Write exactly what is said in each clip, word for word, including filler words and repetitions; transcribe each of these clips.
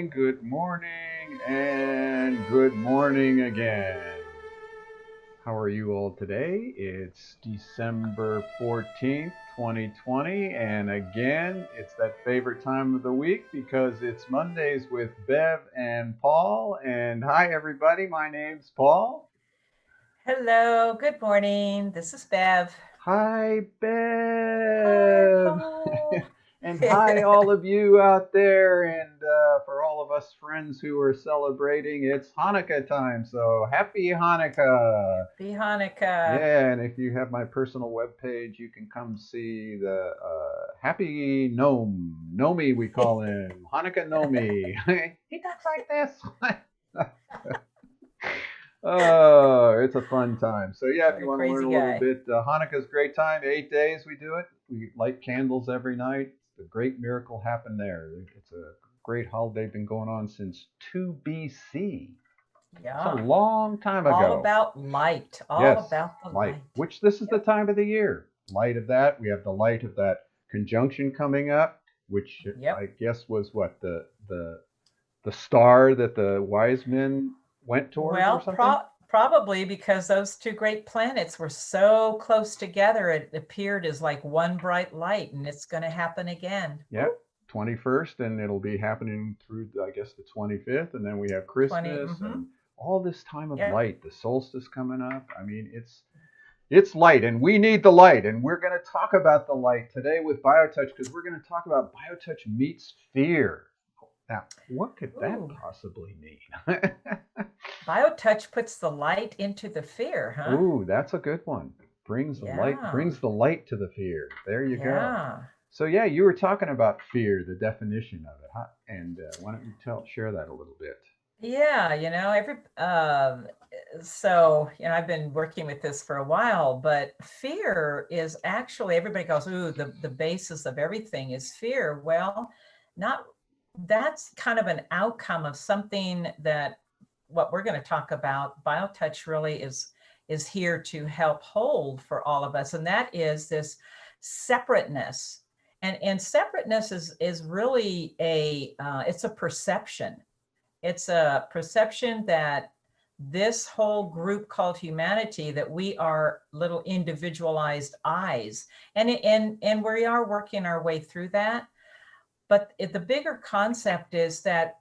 morning, good morning, and good morning again. How are you all today? It's December fourteenth, twenty twenty, and again, it's that favorite time of the week because it's Mondays with Bev and Paul. And hi, everybody. My name's Paul. Hello. Good morning. This is Bev. Hi, Bev. Hi, and hi, all of you out there, and uh, for all of us friends who are celebrating, it's Hanukkah time, so happy Hanukkah! Happy Hanukkah! Yeah, and if you have my personal webpage, you can come see the uh, Happy Gnome, Gnomey we call him, Hanukkah Gnomey. He talks like this! Oh, it's a fun time. So yeah, if you want to learn a little bit, uh, Hanukkah's a great time, eight days we do it. We light candles every night. A great miracle happened there. It's a great holiday, been going on since two B C. Yeah. It's a long time ago. All about light. All yes, about the light. light. Which this is yep. the time of the year. Light of that. We have the light of that conjunction coming up, which yep. I guess was what the the the star that the wise men went toward. Well, or something? Pro probably because those two great planets were so close together, it appeared as like one bright light, and it's going to happen again. Yep, twenty-first, and it'll be happening through, I guess, the twenty-fifth, and then we have Christmas twenty, mm-hmm. and all this time of yeah. light, the solstice coming up. I mean, it's it's light, and we need the light, and we're going to talk about the light today with BioTouch, because we're going to talk about BioTouch meets fear. Now, what could that Ooh. possibly mean? BioTouch puts the light into the fear, huh? Ooh, that's a good one. Brings the yeah. light, brings the light to the fear. There you yeah. go. So yeah, you were talking about fear, the definition of it, huh? And uh, why don't you tell, share that a little bit? Yeah, you know, every um, so you know, I've been working with this for a while, but fear is actually, everybody goes, ooh, the the basis of everything is fear. Well, not. That's kind of an outcome of something that what we're going to talk about. BioTouch really is is here to help hold for all of us, and that is this separateness. And and separateness is is really a uh, it's a perception. It's a perception that this whole group called humanity, that we are little individualized eyes, and and and we are working our way through that. But the bigger concept is that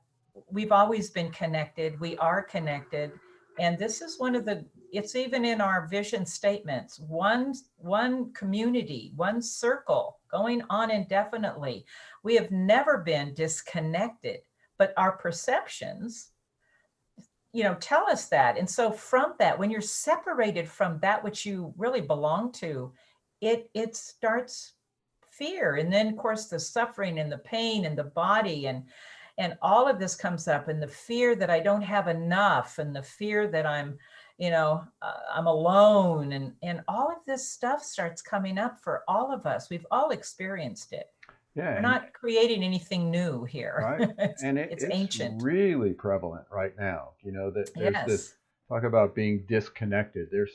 we've always been connected. We are connected. And this is one of the, it's even in our vision statements, one, one community, one circle going on indefinitely. We have never been disconnected, but our perceptions, you know, tell us that. And so from that, when you're separated from that which you really belong to, it, it starts fear. And then, of course, the suffering and the pain and the body and and all of this comes up, and the fear that I don't have enough, and the fear that I'm, you know, uh, I'm alone, and and all of this stuff starts coming up for all of us. We've all experienced it. Yeah, we're not creating anything new here. Right? It's, and it, it's, it's ancient, really prevalent right now. You know that there's yes. this talk about being disconnected. There's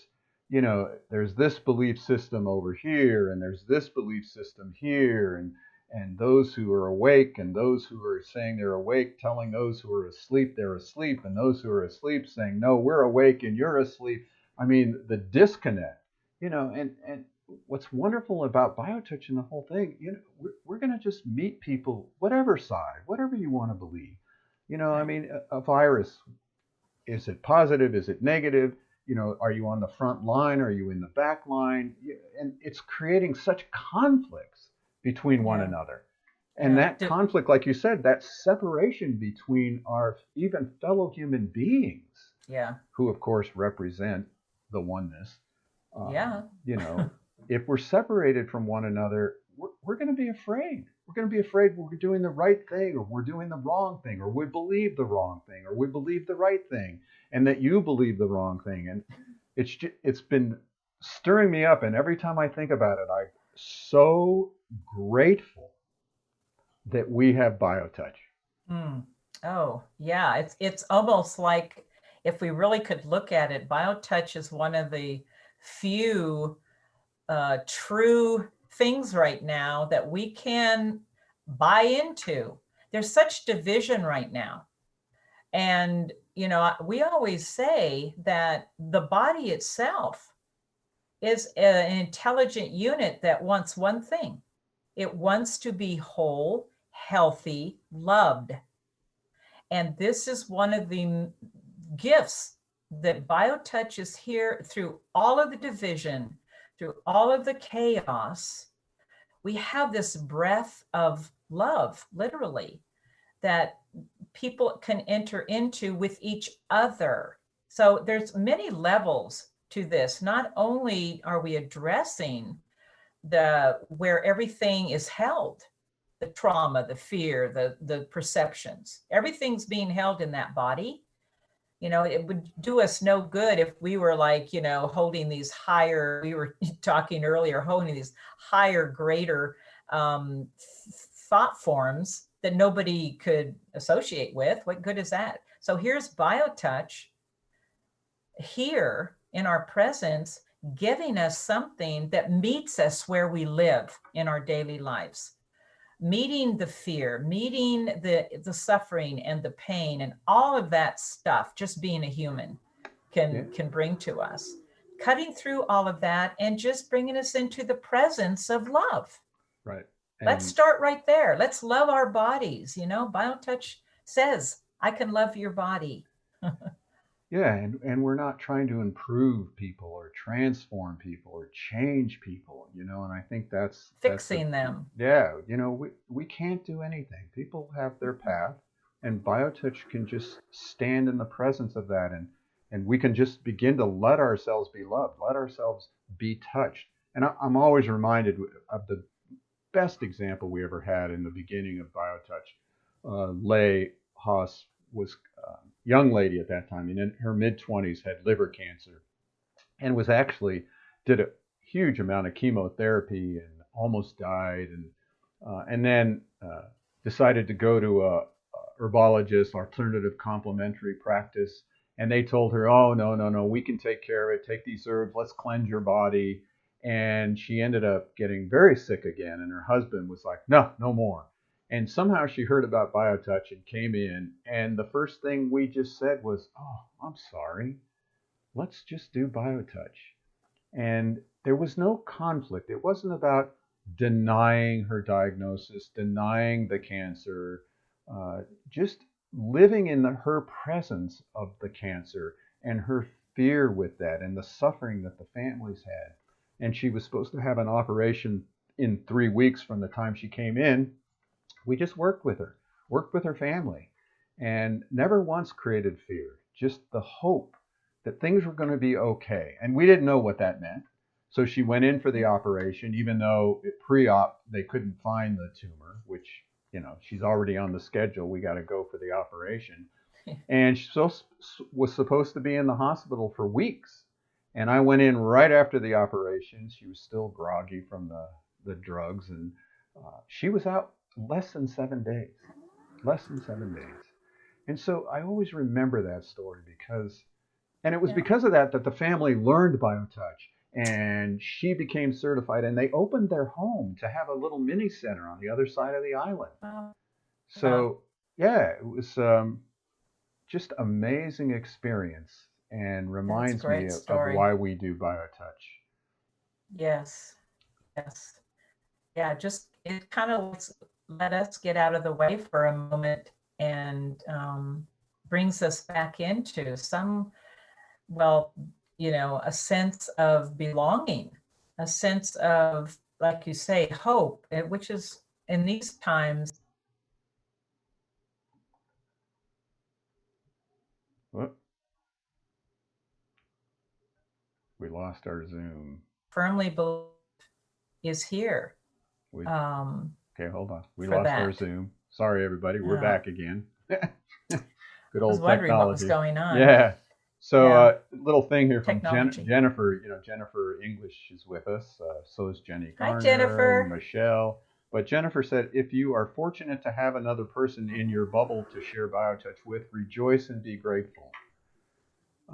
you know, there's this belief system over here, and there's this belief system here, and and those who are awake and those who are saying they're awake telling those who are asleep they're asleep, and those who are asleep saying, no, we're awake and you're asleep. I mean, the disconnect, you know, and, and what's wonderful about BioTouch and the whole thing, you know, we're, we're going to just meet people, whatever side, whatever you want to believe. You know, I mean, a, a virus, is it positive? Is it negative? You know, are you on the front line? Are you in the back line? And it's creating such conflicts between one yeah. another. And yeah. that conflict, like you said, that separation between our even fellow human beings, yeah, who, of course, represent the oneness. Um, yeah. You know, if we're separated from one another, we're, we're going to be afraid. We're going to be afraid we're doing the right thing, or we're doing the wrong thing, or we believe the wrong thing, or we believe the right thing, and that you believe the wrong thing. And it's just, it's been stirring me up. And every time I think about it, I'm so grateful that we have BioTouch. Mm. Oh, yeah. It's, it's almost like if we really could look at it, BioTouch is one of the few uh, true things right now that we can buy into. there's such division right now. And, you know, we always say that the body itself is an intelligent unit that wants one thing. It wants to be whole, healthy, loved. And this is one of the gifts that BioTouch is here through all of the division, through all of the chaos. We have this breath of love, literally, that people can enter into with each other. So there's many levels to this. Not only are we addressing the where everything is held, the trauma, the fear, the, the perceptions, everything's being held in that body. You know, it would do us no good if we were like, you know, holding these higher, we were talking earlier, holding these higher, greater um, thought forms that nobody could associate with. What good is that? So here's BioTouch here in our presence, giving us something that meets us where we live in our daily lives, meeting the fear, meeting the, the suffering and the pain and all of that stuff, just being a human can, yeah. can bring to us, cutting through all of that and just bringing us into the presence of love. Right. And let's start right there. Let's love our bodies. You know, BioTouch says, I can love your body. Yeah. And, and we're not trying to improve people or transform people or change people, you know, and I think that's fixing that's the, them. Yeah. You know, we, we can't do anything. People have their path, and BioTouch can just stand in the presence of that. And, and we can just begin to let ourselves be loved, let ourselves be touched. And I, I'm always reminded of the best example we ever had in the beginning of BioTouch. Uh, Leigh Haas was a young lady at that time, and in her mid twenties, had liver cancer, and was actually did a huge amount of chemotherapy and almost died, and uh, and then uh, decided to go to a, a herbologist, alternative complementary practice, and they told her, oh no no no, we can take care of it. Take these herbs. Let's cleanse your body. And she ended up getting very sick again, and her husband was like, no, no more. And somehow she heard about BioTouch and came in, and the first thing we just said was, oh, I'm sorry, let's just do BioTouch. And there was no conflict. It wasn't about denying her diagnosis, denying the cancer, uh, just living in the, her presence of the cancer and her fear with that and the suffering that the families had. And she was supposed to have an operation in three weeks from the time she came in. We just worked with her, worked with her family, and never once created fear, just the hope that things were going to be okay. And we didn't know what that meant. So she went in for the operation, even though it pre-op, they couldn't find the tumor, which, you know, she's already on the schedule. We got to go for the operation. And she was supposed to be in the hospital for weeks. And I went in right after the operation. She was still groggy from the, the drugs. And uh, she was out less than seven days, less than seven days. And so I always remember that story because, and it was yeah. because of that, that the family learned BioTouch. And she became certified. And they opened their home to have a little mini center on the other side of the island. Wow. So, wow. yeah, it was um, just amazing experience. And reminds me of, of why we do BioTouch. Yes, yes. Yeah, just it kind of let us get out of the way for a moment and um, brings us back into some, well, you know, a sense of belonging, a sense of, like you say, hope, which is in these times. What? We lost our Zoom. Firmly believe is here. We, um, okay, hold on. We lost that. Our Zoom. Sorry, everybody. We're uh, back again. Good old technology. I was wondering what was going on. Yeah. So a yeah. uh, little thing here from Jen Jennifer. You know, Jennifer English is with us. Uh, so is Jenny Garner. Hi, Jennifer. And Michelle. But Jennifer said, if you are fortunate to have another person in your bubble to share BioTouch with, rejoice and be grateful.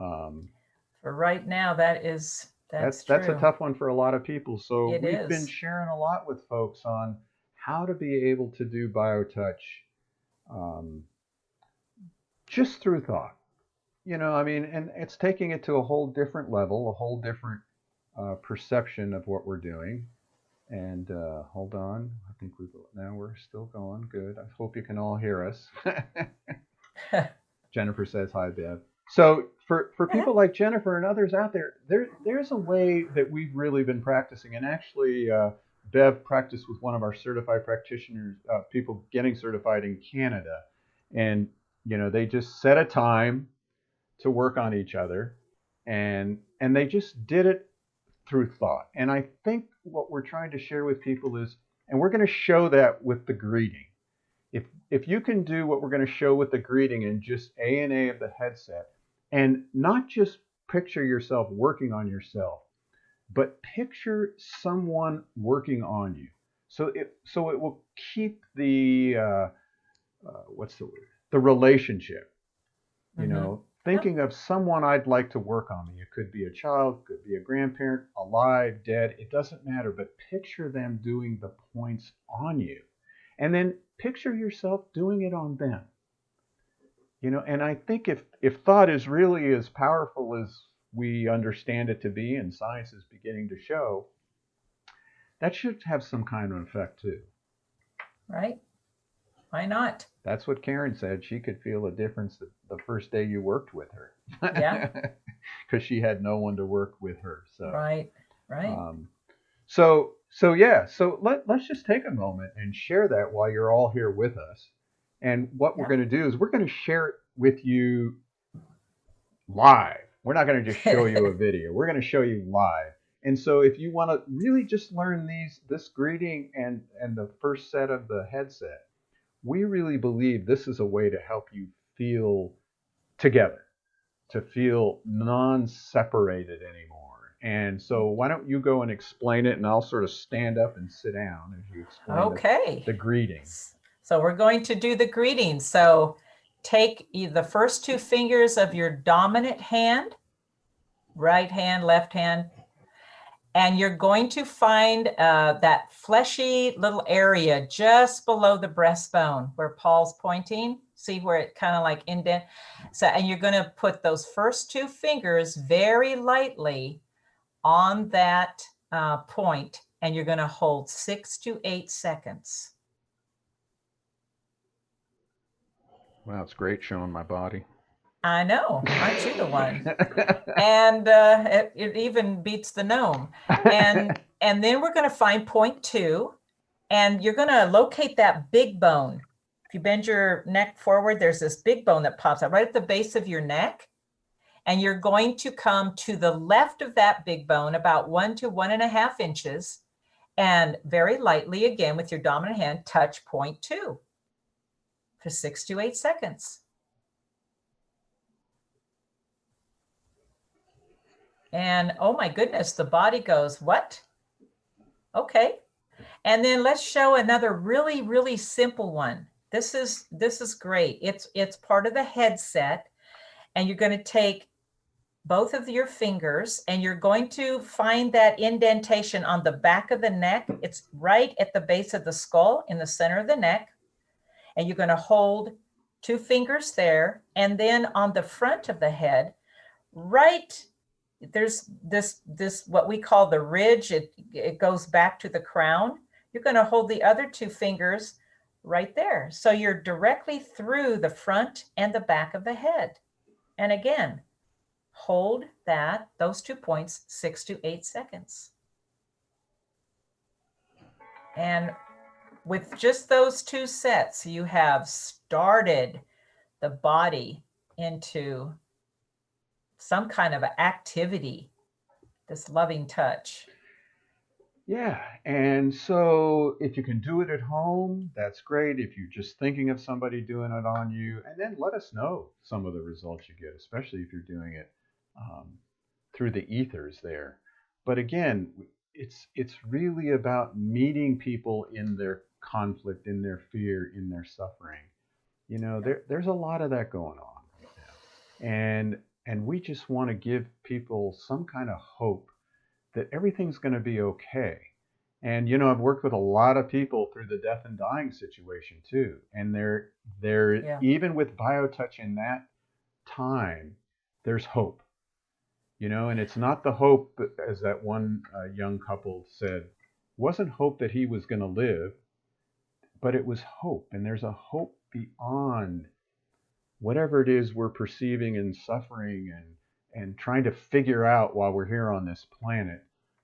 Um. For right now, that is that's that's, that's a tough one for a lot of people. So it we've is. been sharing a lot with folks on how to be able to do BioTouch um, just through thought. You know, I mean, and it's taking it to a whole different level, a whole different uh, perception of what we're doing. And uh, hold on, I think we've now we're still going good. I hope you can all hear us. Jennifer says hi, Bev. So for for people like Jennifer and others out there, there there's a way that we've really been practicing, and actually, uh, Bev practiced with one of our certified practitioners, uh, people getting certified in Canada, and you know they just set a time to work on each other, and and they just did it through thought. And I think what we're trying to share with people is, and we're going to show that with the greeting. If if you can do what we're going to show with the greeting and just A and A of the headset, and not just picture yourself working on yourself, but picture someone working on you. So it so it will keep the uh, uh, what's the word? The relationship. You mm-hmm. know, thinking of someone I'd like to work on me. It could be a child, could be a grandparent, alive, dead. It doesn't matter. But picture them doing the points on you, and then picture yourself doing it on them. You know, and I think if, if thought is really as powerful as we understand it to be, and science is beginning to show, that should have some kind of effect too. Right? Why not? That's what Karen said. She could feel a difference the, the first day you worked with her. Yeah. Because she had no one to work with her. So. Right, right. Um, so, so yeah, so let, let's just take a moment and share that while you're all here with us. And what we're yeah. going to do is we're going to share it with you live. We're not going to just show you a video. We're going to show you live. And so if you want to really just learn these, this greeting and, and the first set of the headset, we really believe this is a way to help you feel together, to feel non-separated anymore. And so why don't you go and explain it, and I'll sort of stand up and sit down as you explain okay. the, the greetings. So we're going to do the greeting. So take the first two fingers of your dominant hand, right hand, left hand, and you're going to find uh, that fleshy little area just below the breastbone where Paul's pointing. See where it kind of like indent. So, and you're going to put those first two fingers very lightly on that uh, point, and you're going to hold six to eight seconds. Wow, it's great showing my body. I know, aren't you the one? And uh, it, it even beats the gnome. And and then we're going to find point two, and you're going to locate that big bone. If you bend your neck forward, there's this big bone that pops out right at the base of your neck, and you're going to come to the left of that big bone about one to one and a half inches, and very lightly again with your dominant hand touch point two for six to eight seconds. And oh my goodness, the body goes, what? Okay. And then let's show another really, really simple one. This is, this is great. It's, it's part of the headset, and you're going to take both of your fingers and you're going to find that indentation on the back of the neck. It's right at the base of the skull in the center of the neck. And you're going to hold two fingers there, and then on the front of the head, right, there's this, this what we call the ridge, it, it goes back to the crown. You're going to hold the other two fingers right there. So you're directly through the front and the back of the head. And again, hold that, those two points, six to eight seconds. And with just those two sets, you have started the body into some kind of activity, this loving touch. Yeah. And so if you can do it at home, that's great. If you're just thinking of somebody doing it on you, and then let us know some of the results you get, especially if you're doing it um, through the ethers there. But again, it's it's really about meeting people in their conflict, in their fear, in their suffering. You know, there, there's a lot of that going on right now. And, and we just want to give people some kind of hope that everything's going to be okay. And, you know, I've worked with a lot of people through the death and dying situation, too. And they're, they're yeah. even with BioTouch in that time, there's hope, you know. And it's not the hope, as that one uh, young couple said, wasn't hope that he was going to live, but it was hope. And there's a hope beyond whatever it is we're perceiving and suffering and, and trying to figure out while we're here on this planet.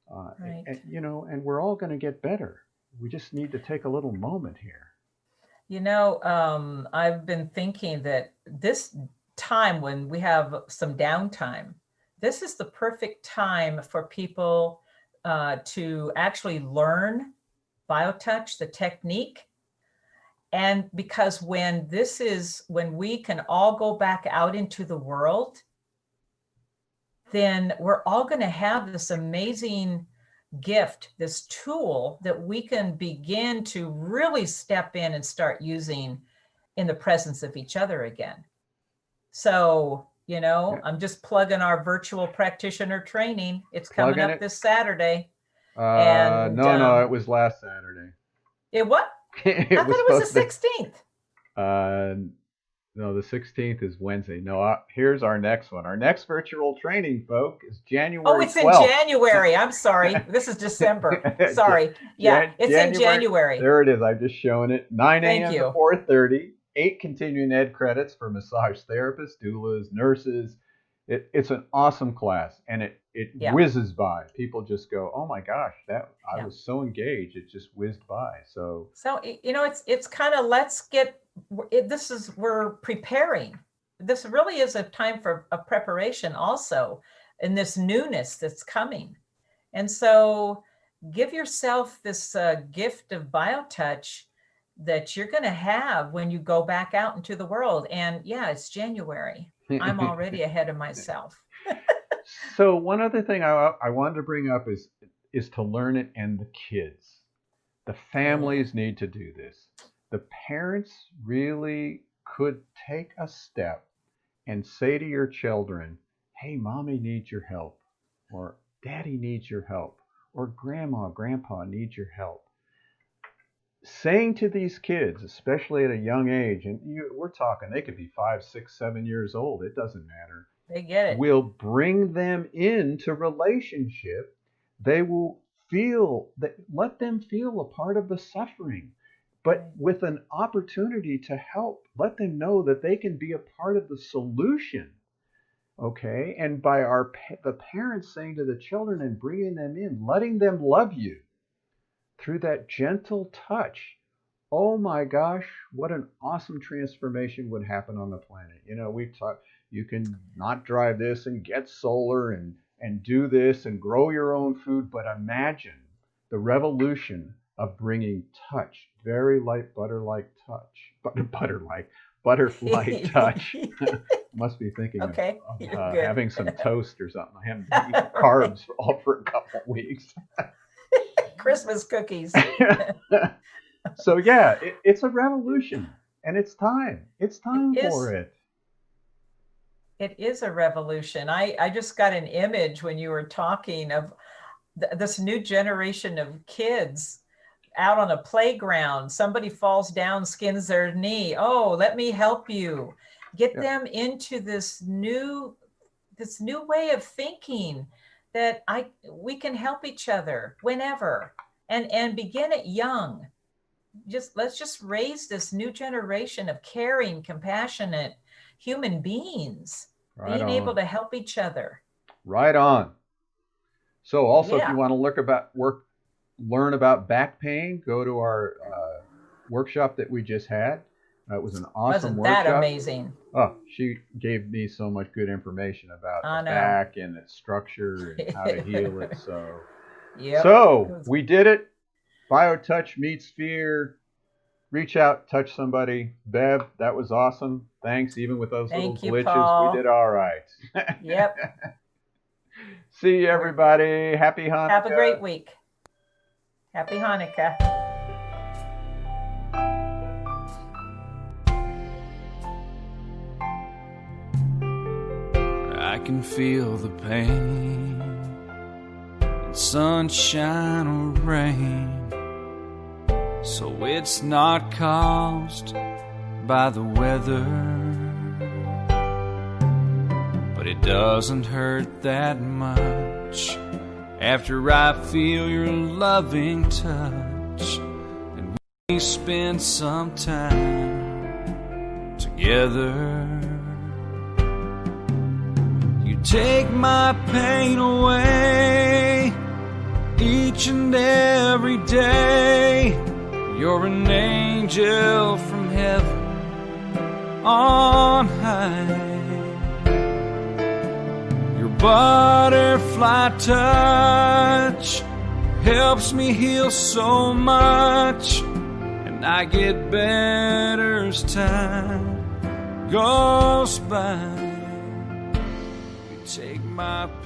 Uh, right. and, and, you know, and we're all going to get better. We just need to take a little moment here. You know, um, I've been thinking that this time when we have some downtime, this is the perfect time for people uh, to actually learn BioTouch, the technique. And because when this is, when we can all go back out into the world, then we're all going to have this amazing gift, this tool that we can begin to really step in and start using in the presence of each other again. So, you know, I'm just plugging our virtual practitioner training. It's coming plugging up it. this Saturday. Uh, and, no, um, no, it was last Saturday. It what? it I thought was it was the sixteenth. To, uh, No, the sixteenth is Wednesday. No, uh, here's our next one. Our next virtual training, folk, is January twelfth. Oh, it's twelfth. In January. I'm sorry. This is December. Sorry. Yeah, Jan it's January. in January. There it is. I've just shown it. nine a m to four thirty. Eight continuing ed credits for massage therapists, doulas, nurses. It, it's an awesome class, and it, it yeah. whizzes by. People just go, oh, my gosh, that I yeah. was so engaged. It just whizzed by. So, so you know, it's it's kind of let's get It, this is we're preparing. This really is a time for a preparation also in this newness that's coming. And so give yourself this uh, gift of BioTouch that you're going to have when you go back out into the world. And yeah, it's January. I'm already ahead of myself. So one other thing I, I wanted to bring up is, is to learn it and the kids. The families need to do this. The parents really could take a step and say to your children, hey, mommy needs your help, or daddy needs your help, or grandma, grandpa needs your help. Saying to these kids, especially at a young age, and you, we're talking they could be five, six, seven years old, it doesn't matter. They get it. Will bring them into relationship. They will feel, that, let them feel a part of the suffering. But with an opportunity to help, let them know that they can be a part of the solution, okay? And by our the parents saying to the children and bringing them in, letting them love you through that gentle touch, oh my gosh, what an awesome transformation would happen on the planet. You know, we talk, you can not drive this and get solar and, and do this and grow your own food, but imagine the revolution of bringing touch, very light butter-like touch, butter, butter-like, butterfly touch. Must be thinking okay, of, of uh, having some toast or something. I haven't eaten carbs all for a couple of weeks. Christmas cookies. So yeah, it, it's a revolution, and it's time. It's time it for is, it. It is a revolution. I, I just got an image when you were talking of th this new generation of kids out on a playground, somebody falls down, skins their knee. Oh, let me help you. Get yeah. them into this new, this new way of thinking that I, we can help each other whenever, and, and begin it young. Just, let's just raise this new generation of caring, compassionate human beings, right being on. able to help each other. Right on. So also, yeah. if you want to look about work, learn about back pain, go to our uh, workshop that we just had. Uh, it was an awesome Wasn't workshop. Wasn't that amazing? Oh, she gave me so much good information about I the know. back and its structure and how to heal it. So, yep. so we did it. BioTouch meets fear. Reach out, touch somebody. Bev, that was awesome. Thanks, even with those Thank little you, glitches. Paul. We did all right. Yep. See you, everybody. Happy Hanukkah. Have a great week. Happy Hanukkah. I can feel the pain sunshine or rain, so it's not caused by the weather. But it doesn't hurt that much after I feel your loving touch, and we spend some time together. You take my pain away each and every day. You're an angel from heaven on high. Your butterfly touch helps me heal so much, and I get better as time goes by. You take my